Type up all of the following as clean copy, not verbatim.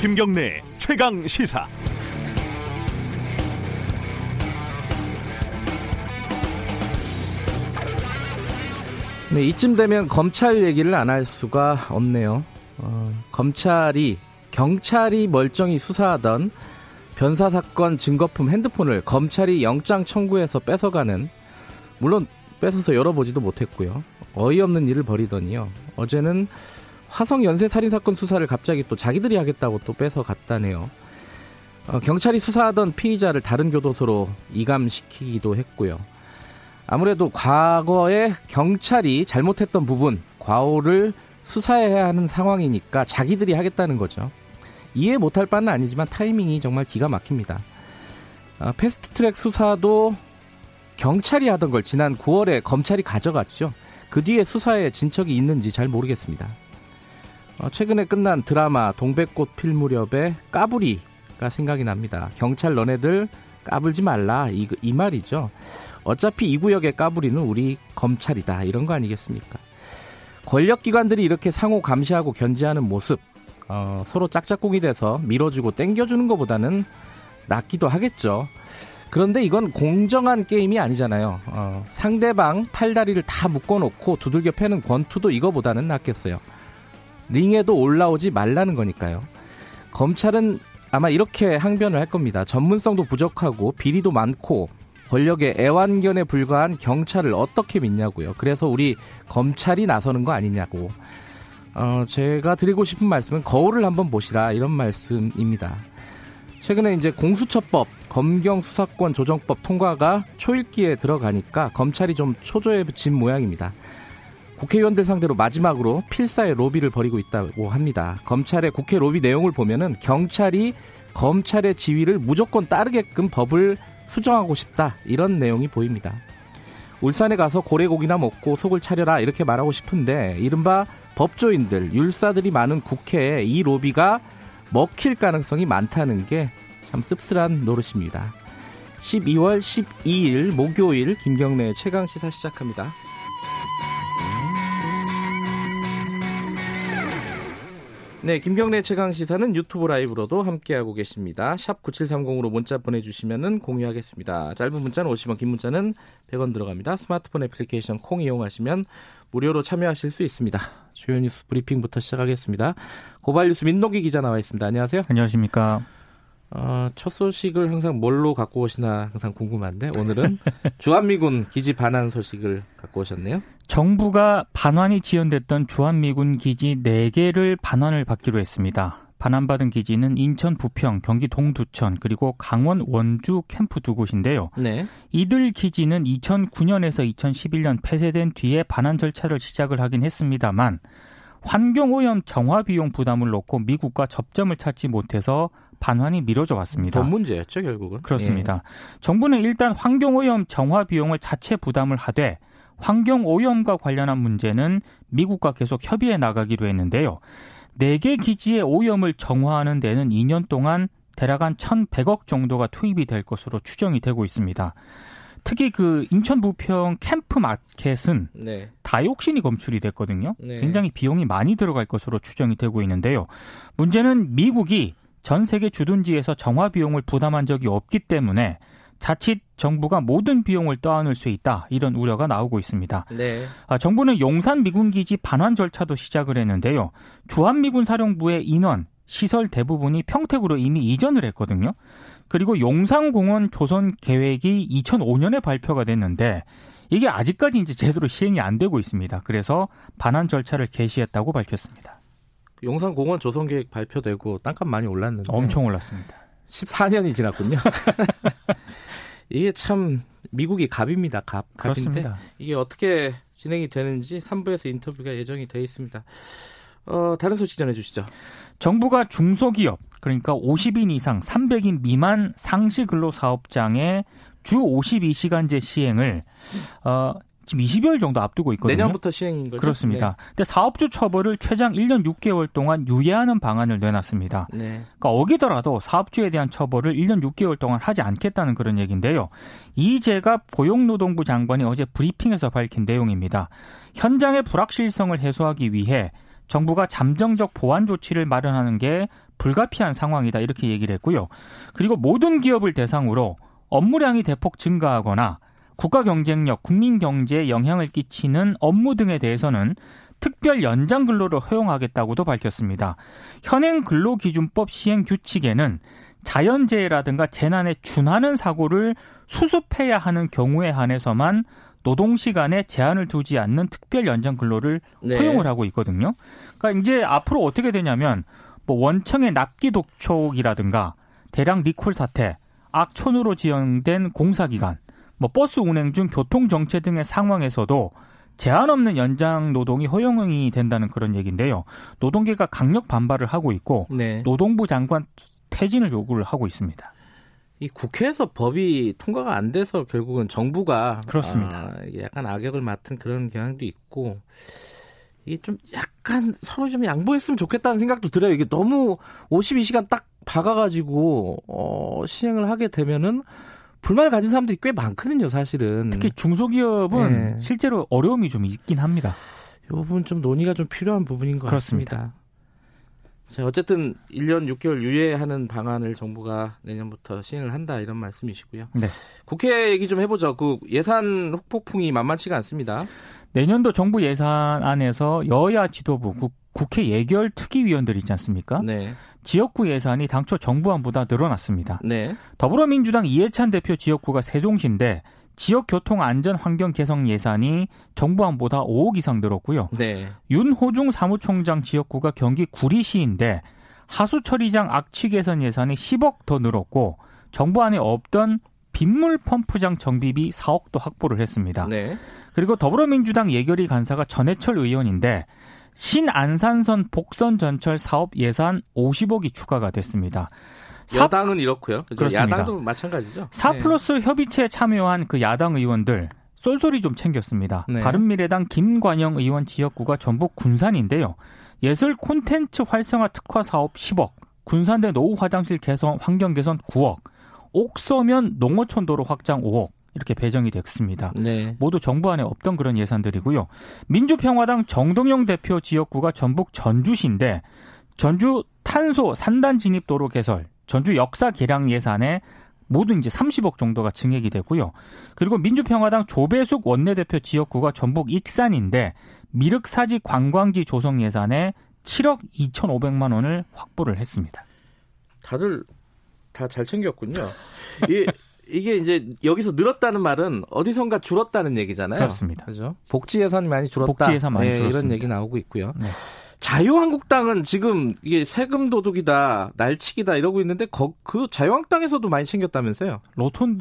김경래 최강시사. 네, 이쯤 되면 검찰 얘기를 안 할 수가 없네요. 경찰이 멀쩡히 수사하던 변사 사건 증거품 핸드폰을 검찰이 영장 청구해서 뺏어가는, 물론 뺏어서 열어보지도 못했고요. 어이없는 일을 벌이더니요. 어제는 화성 연쇄살인사건 수사를 갑자기 또 자기들이 하겠다고 또 뺏어갔다네요. 경찰이 수사하던 피의자를 다른 교도소로 이감시키기도 했고요. 아무래도 과거에 경찰이 잘못했던 부분, 과오를 수사해야 하는 상황이니까 자기들이 하겠다는 거죠. 이해 못할 바는 아니지만 타이밍이 정말 기가 막힙니다. 패스트트랙 수사도 경찰이 하던 걸 지난 9월에 검찰이 가져갔죠. 그 뒤에 수사에 진척이 있는지 잘 모르겠습니다. 최근에 끝난 드라마 동백꽃 필 무렵에 까불이가 생각이 납니다. 경찰 너네들 까불지 말라, 이 말이죠. 어차피 이 구역의 까불이는 우리 검찰이다, 이런 거 아니겠습니까? 권력기관들이 이렇게 상호 감시하고 견제하는 모습, 서로 짝짝꿍이 돼서 밀어주고 땡겨주는 것보다는 낫기도 하겠죠. 그런데 이건 공정한 게임이 아니잖아요. 상대방 팔다리를 다 묶어놓고 두들겨 패는 권투도 이거보다는 낫겠어요. 링에도 올라오지 말라는 거니까요. 검찰은 아마 이렇게 항변을 할 겁니다. 전문성도 부족하고 비리도 많고 권력의 애완견에 불과한 경찰을 어떻게 믿냐고요. 그래서 우리 검찰이 나서는 거 아니냐고. 제가 드리고 싶은 말씀은 거울을 한번 보시라, 이런 말씀입니다. 최근에 이제 공수처법, 검경 수사권 조정법 통과가 초읽기에 들어가니까 검찰이 좀 초조해진 모양입니다. 국회의원들 상대로 마지막으로 필사의 로비를 벌이고 있다고 합니다. 검찰의 국회 로비 내용을 보면은 경찰이 검찰의 지위를 무조건 따르게끔 법을 수정하고 싶다, 이런 내용이 보입니다. 울산에 가서 고래고기나 먹고 속을 차려라, 이렇게 말하고 싶은데 이른바 법조인들, 율사들이 많은 국회에 이 로비가 먹힐 가능성이 많다는 게 참 씁쓸한 노릇입니다. 12월 12일 목요일 김경래 최강시사 시작합니다. 네, 김경래 최강시사는 유튜브 라이브로도 함께하고 계십니다. 샵 9730으로 문자 보내주시면 공유하겠습니다. 짧은 문자는 50원, 긴 문자는 100원 들어갑니다. 스마트폰 애플리케이션 콩 이용하시면 무료로 참여하실 수 있습니다. 주요 뉴스 브리핑부터 시작하겠습니다. 고발 뉴스 민동기 기자 나와 있습니다. 안녕하세요. 안녕하십니까. 첫 소식을 항상 뭘로 갖고 오시나 항상 궁금한데 오늘은 주한미군 기지 반환 소식을 갖고 오셨네요. 정부가 반환이 지연됐던 주한미군 기지 4개를 반환을 받기로 했습니다. 반환받은 기지는 인천 부평, 경기 동두천, 그리고 강원 원주 캠프 두 곳인데요. 네. 이들 기지는 2009년에서 2011년 폐쇄된 뒤에 반환 절차를 시작을 하긴 했습니다만 환경오염 정화 비용 부담을 놓고 미국과 접점을 찾지 못해서 반환이 미뤄져 왔습니다. 돈 문제였죠, 결국은. 그렇습니다. 예. 정부는 일단 환경오염 정화 비용을 자체 부담을 하되 환경오염과 관련한 문제는 미국과 계속 협의해 나가기로 했는데요. 4개 기지의 오염을 정화하는 데는 2년 동안 대략 한 1,100억 정도가 투입이 될 것으로 추정이 되고 있습니다. 특히 그 인천 부평 캠프 마켓은 네. 다이옥신이 검출이 됐거든요. 네. 굉장히 비용이 많이 들어갈 것으로 추정이 되고 있는데요. 문제는 미국이 전 세계 주둔지에서 정화 비용을 부담한 적이 없기 때문에 자칫 정부가 모든 비용을 떠안을 수 있다, 이런 우려가 나오고 있습니다. 네. 정부는 용산 미군기지 반환 절차도 시작을 했는데요. 주한미군사령부의 인원, 시설 대부분이 평택으로 이미 이전을 했거든요. 그리고 용산공원 조성 계획이 2005년에 발표가 됐는데 이게 아직까지 이제 제대로 시행이 안 되고 있습니다. 그래서 반환 절차를 개시했다고 밝혔습니다. 용산공원 조성계획 발표되고 땅값 많이 올랐는데 엄청 올랐습니다. 14년이 지났군요. 이게 참 미국이 갑입니다. 갑인데 이게 어떻게 진행이 되는지 3부에서 인터뷰가 예정이 돼 있습니다. 다른 소식 전해주시죠. 정부가 중소기업, 그러니까 50인 이상 300인 미만 상시근로사업장의 주 52시간제 시행을 지금 20여일 정도 앞두고 있거든요. 내년부터 시행인 거죠? 그렇습니다. 네. 근데 사업주 처벌을 최장 1년 6개월 동안 유예하는 방안을 내놨습니다. 네. 그러니까 어기더라도 사업주에 대한 처벌을 1년 6개월 동안 하지 않겠다는 그런 얘기인데요. 이재갑 고용노동부 장관이 어제 브리핑에서 밝힌 내용입니다. 현장의 불확실성을 해소하기 위해 정부가 잠정적 보완 조치를 마련하는 게 불가피한 상황이다 이렇게 얘기를 했고요. 그리고 모든 기업을 대상으로 업무량이 대폭 증가하거나 국가 경쟁력, 국민 경제에 영향을 끼치는 업무 등에 대해서는 특별 연장 근로를 허용하겠다고도 밝혔습니다. 현행 근로기준법 시행 규칙에는 자연재해라든가 재난에 준하는 사고를 수습해야 하는 경우에 한해서만 노동시간에 제한을 두지 않는 특별 연장 근로를 허용을 하고 있거든요. 그러니까 이제 앞으로 어떻게 되냐면 원청의 납기 독촉이라든가 대량 리콜 사태, 악천후로 지정된 공사기간, 버스 운행 중 교통정체 등의 상황에서도 제한 없는 연장 노동이 허용이 된다는 그런 얘기인데요. 노동계가 강력 반발을 하고 있고 노동부 장관 퇴진을 요구를 하고 있습니다. 이 국회에서 법이 통과가 안 돼서 결국은 정부가 그렇습니다. 약간 악역을 맡은 그런 경향도 있고 이게 좀 약간 서로 좀 양보했으면 좋겠다는 생각도 들어요. 이게 너무 52시간 딱 박아가지고 시행을 하게 되면은 불만을 가진 사람들이 꽤 많거든요, 사실은. 특히 중소기업은 실제로 어려움이 좀 있긴 합니다. 이 부분 좀 논의가 좀 필요한 부분인 것 같습니다. 자, 어쨌든 1년 6개월 유예하는 방안을 정부가 내년부터 시행을 한다 이런 말씀이시고요. 네. 국회 얘기 좀 해보죠. 그 예산 혹폭풍이 만만치가 않습니다. 내년도 정부 예산안에서 여야 지도부 국회 예결 특위위원들 있지 않습니까? 네. 지역구 예산이 당초 정부안보다 늘어났습니다. 네. 더불어민주당 이해찬 대표 지역구가 세종시인데 지역교통안전환경개선 예산이 정부안보다 5억 이상 늘었고요. 네. 윤호중 사무총장 지역구가 경기 구리시인데 하수처리장 악취개선 예산이 10억 더 늘었고 정부안에 없던 빗물 펌프장 정비비 4억도 확보를 했습니다. 네. 그리고 더불어민주당 예결위 간사가 전해철 의원인데 신안산선 복선 전철 사업 예산 50억이 추가가 됐습니다. 여당은 이렇고요. 그렇습니다. 야당도 마찬가지죠. 4+ 협의체에 참여한 그 야당 의원들 쏠쏠이 좀 챙겼습니다. 네. 바른미래당 김관영 의원 지역구가 전북 군산인데요. 예술 콘텐츠 활성화 특화 사업 10억, 군산대 노후 화장실 개선, 환경 개선 9억, 옥서면 농어촌도로 확장 5억. 이렇게 배정이 됐습니다. 네. 모두 정부 안에 없던 그런 예산들이고요. 민주평화당 정동영 대표 지역구가 전북 전주시인데 전주 탄소 산단 진입 도로 개설, 전주 역사 개량 예산에 모두 이제 30억 정도가 증액이 되고요. 그리고 민주평화당 조배숙 원내대표 지역구가 전북 익산인데 미륵사지 관광지 조성 예산에 7억 2,500만 원을 확보를 했습니다. 다들 다 잘 챙겼군요. 이게 이제 여기서 늘었다는 말은 어디선가 줄었다는 얘기잖아요. 그렇습니다. 그렇죠? 복지 예산이 많이 줄었다. 복지 예산 많이 줄었습니다. 이런 얘기 나오고 있고요. 네. 자유한국당은 지금 이게 세금 도둑이다, 날치기다 이러고 있는데 그 자유한국당에서도 많이 챙겼다면서요?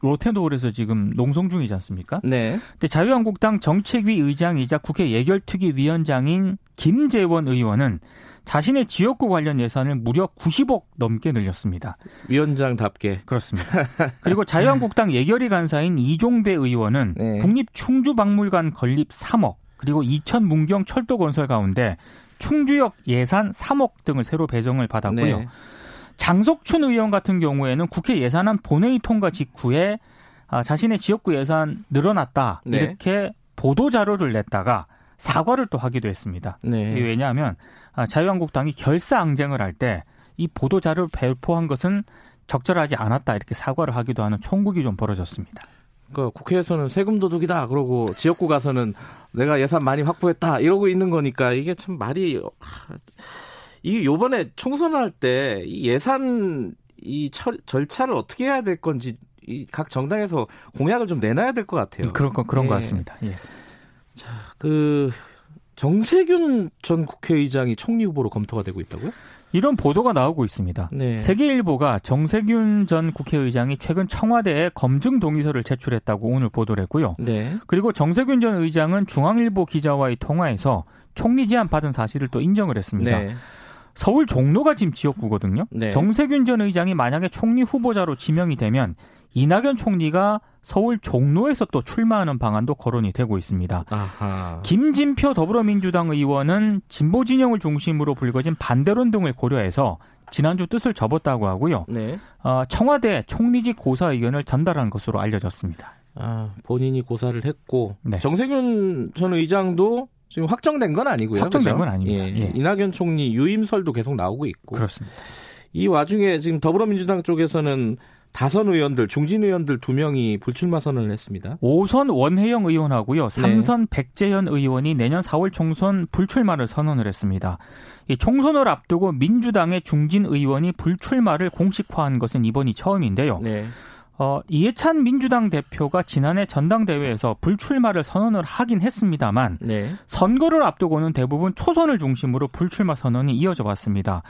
로텐도홀에서 지금 농성 중이지 않습니까? 네. 근데 자유한국당 정책위 의장이자 국회 예결특위 위원장인 김재원 의원은 자신의 지역구 관련 예산을 무려 90억 넘게 늘렸습니다. 위원장답게. 그렇습니다. 그리고 자유한국당 예결위 간사인 이종배 의원은 국립충주박물관 건립 3억, 그리고 이천 문경 철도 건설 가운데 충주역 예산 3억 등을 새로 배정을 받았고요. 네. 장석춘 의원 같은 경우에는 국회 예산안 본회의 통과 직후에 자신의 지역구 예산 늘어났다 이렇게 보도자료를 냈다가 사과를 또 하기도 했습니다. 네. 왜냐하면 자유한국당이 결사항쟁을 할 때 이 보도자료를 배포한 것은 적절하지 않았다 이렇게 사과를 하기도 하는 총국이 좀 벌어졌습니다. 그러니까 국회에서는 세금 도둑이다 그러고 지역구 가서는 내가 예산 많이 확보했다 이러고 있는 거니까 이게 참 말이 이게 요번에 총선할 때 이 예산 이 절차를 어떻게 해야 될 건지 이 각 정당에서 공약을 좀 내놔야 될 것 같아요. 그런 것 같습니다. 예. 자, 그 정세균 전 국회의장이 총리 후보로 검토가 되고 있다고요? 이런 보도가 나오고 있습니다. 네. 세계일보가 정세균 전 국회의장이 최근 청와대에 검증 동의서를 제출했다고 오늘 보도를 했고요. 네. 그리고 정세균 전 의장은 중앙일보 기자와의 통화에서 총리 제안 받은 사실을 또 인정을 했습니다. 네. 서울 종로가 지금 지역구거든요. 네. 정세균 전 의장이 만약에 총리 후보자로 지명이 되면 이낙연 총리가 서울 종로에서 또 출마하는 방안도 거론이 되고 있습니다. 아하. 김진표 더불어민주당 의원은 진보진영을 중심으로 불거진 반대론 등을 고려해서 지난주 뜻을 접었다고 하고요. 네. 청와대 총리직 고사 의견을 전달한 것으로 알려졌습니다. 본인이 고사를 했고 정세균 전 의장도 지금 확정된 건 아니고요. 확정된 건 아닙니다. 예. 이낙연 총리 유임설도 계속 나오고 있고 그렇습니다. 이 와중에 지금 더불어민주당 쪽에서는 다선 의원들, 중진 의원들 2명이 불출마 선언을 했습니다. 5선 원혜영 의원하고요, 3선 백재현 의원이 내년 4월 총선 불출마를 선언을 했습니다. 이 총선을 앞두고 민주당의 중진 의원이 불출마를 공식화한 것은 이번이 처음인데요. 네. 이해찬 민주당 대표가 지난해 전당대회에서 불출마를 선언을 하긴 했습니다만 네. 선거를 앞두고는 대부분 초선을 중심으로 불출마 선언이 이어져 왔습니다.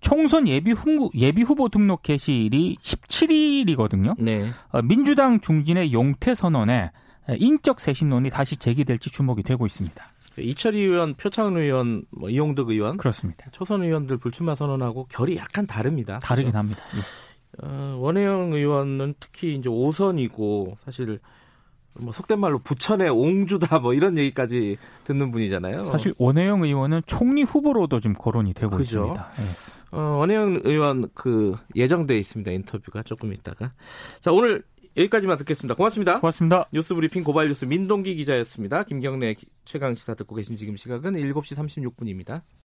총선 예비 후보 등록 개시일이 17일이거든요. 네. 민주당 중진의 용태 선언에 인적 쇄신론이 다시 제기될지 주목이 되고 있습니다. 이철희 의원, 표창 의원, 이용득 의원 그렇습니다. 초선 의원들 불출마 선언하고 결이 약간 다릅니다. 다르긴 그래서. 합니다. 네. 원혜영 의원은 특히 이제 5선이고 사실 뭐 속된 말로 부천의 옹주다 뭐 이런 얘기까지 듣는 분이잖아요. 사실 원혜영 의원은 총리 후보로도 지금 거론이 되고 그죠? 있습니다. 네. 원혜영 의원 예정돼 있습니다. 인터뷰가 조금 있다가. 자, 오늘 여기까지만 듣겠습니다. 고맙습니다. 고맙습니다. 뉴스브리핑 고발뉴스 민동기 기자였습니다. 김경래 최강시사 듣고 계신 지금 시각은 7시 36분입니다.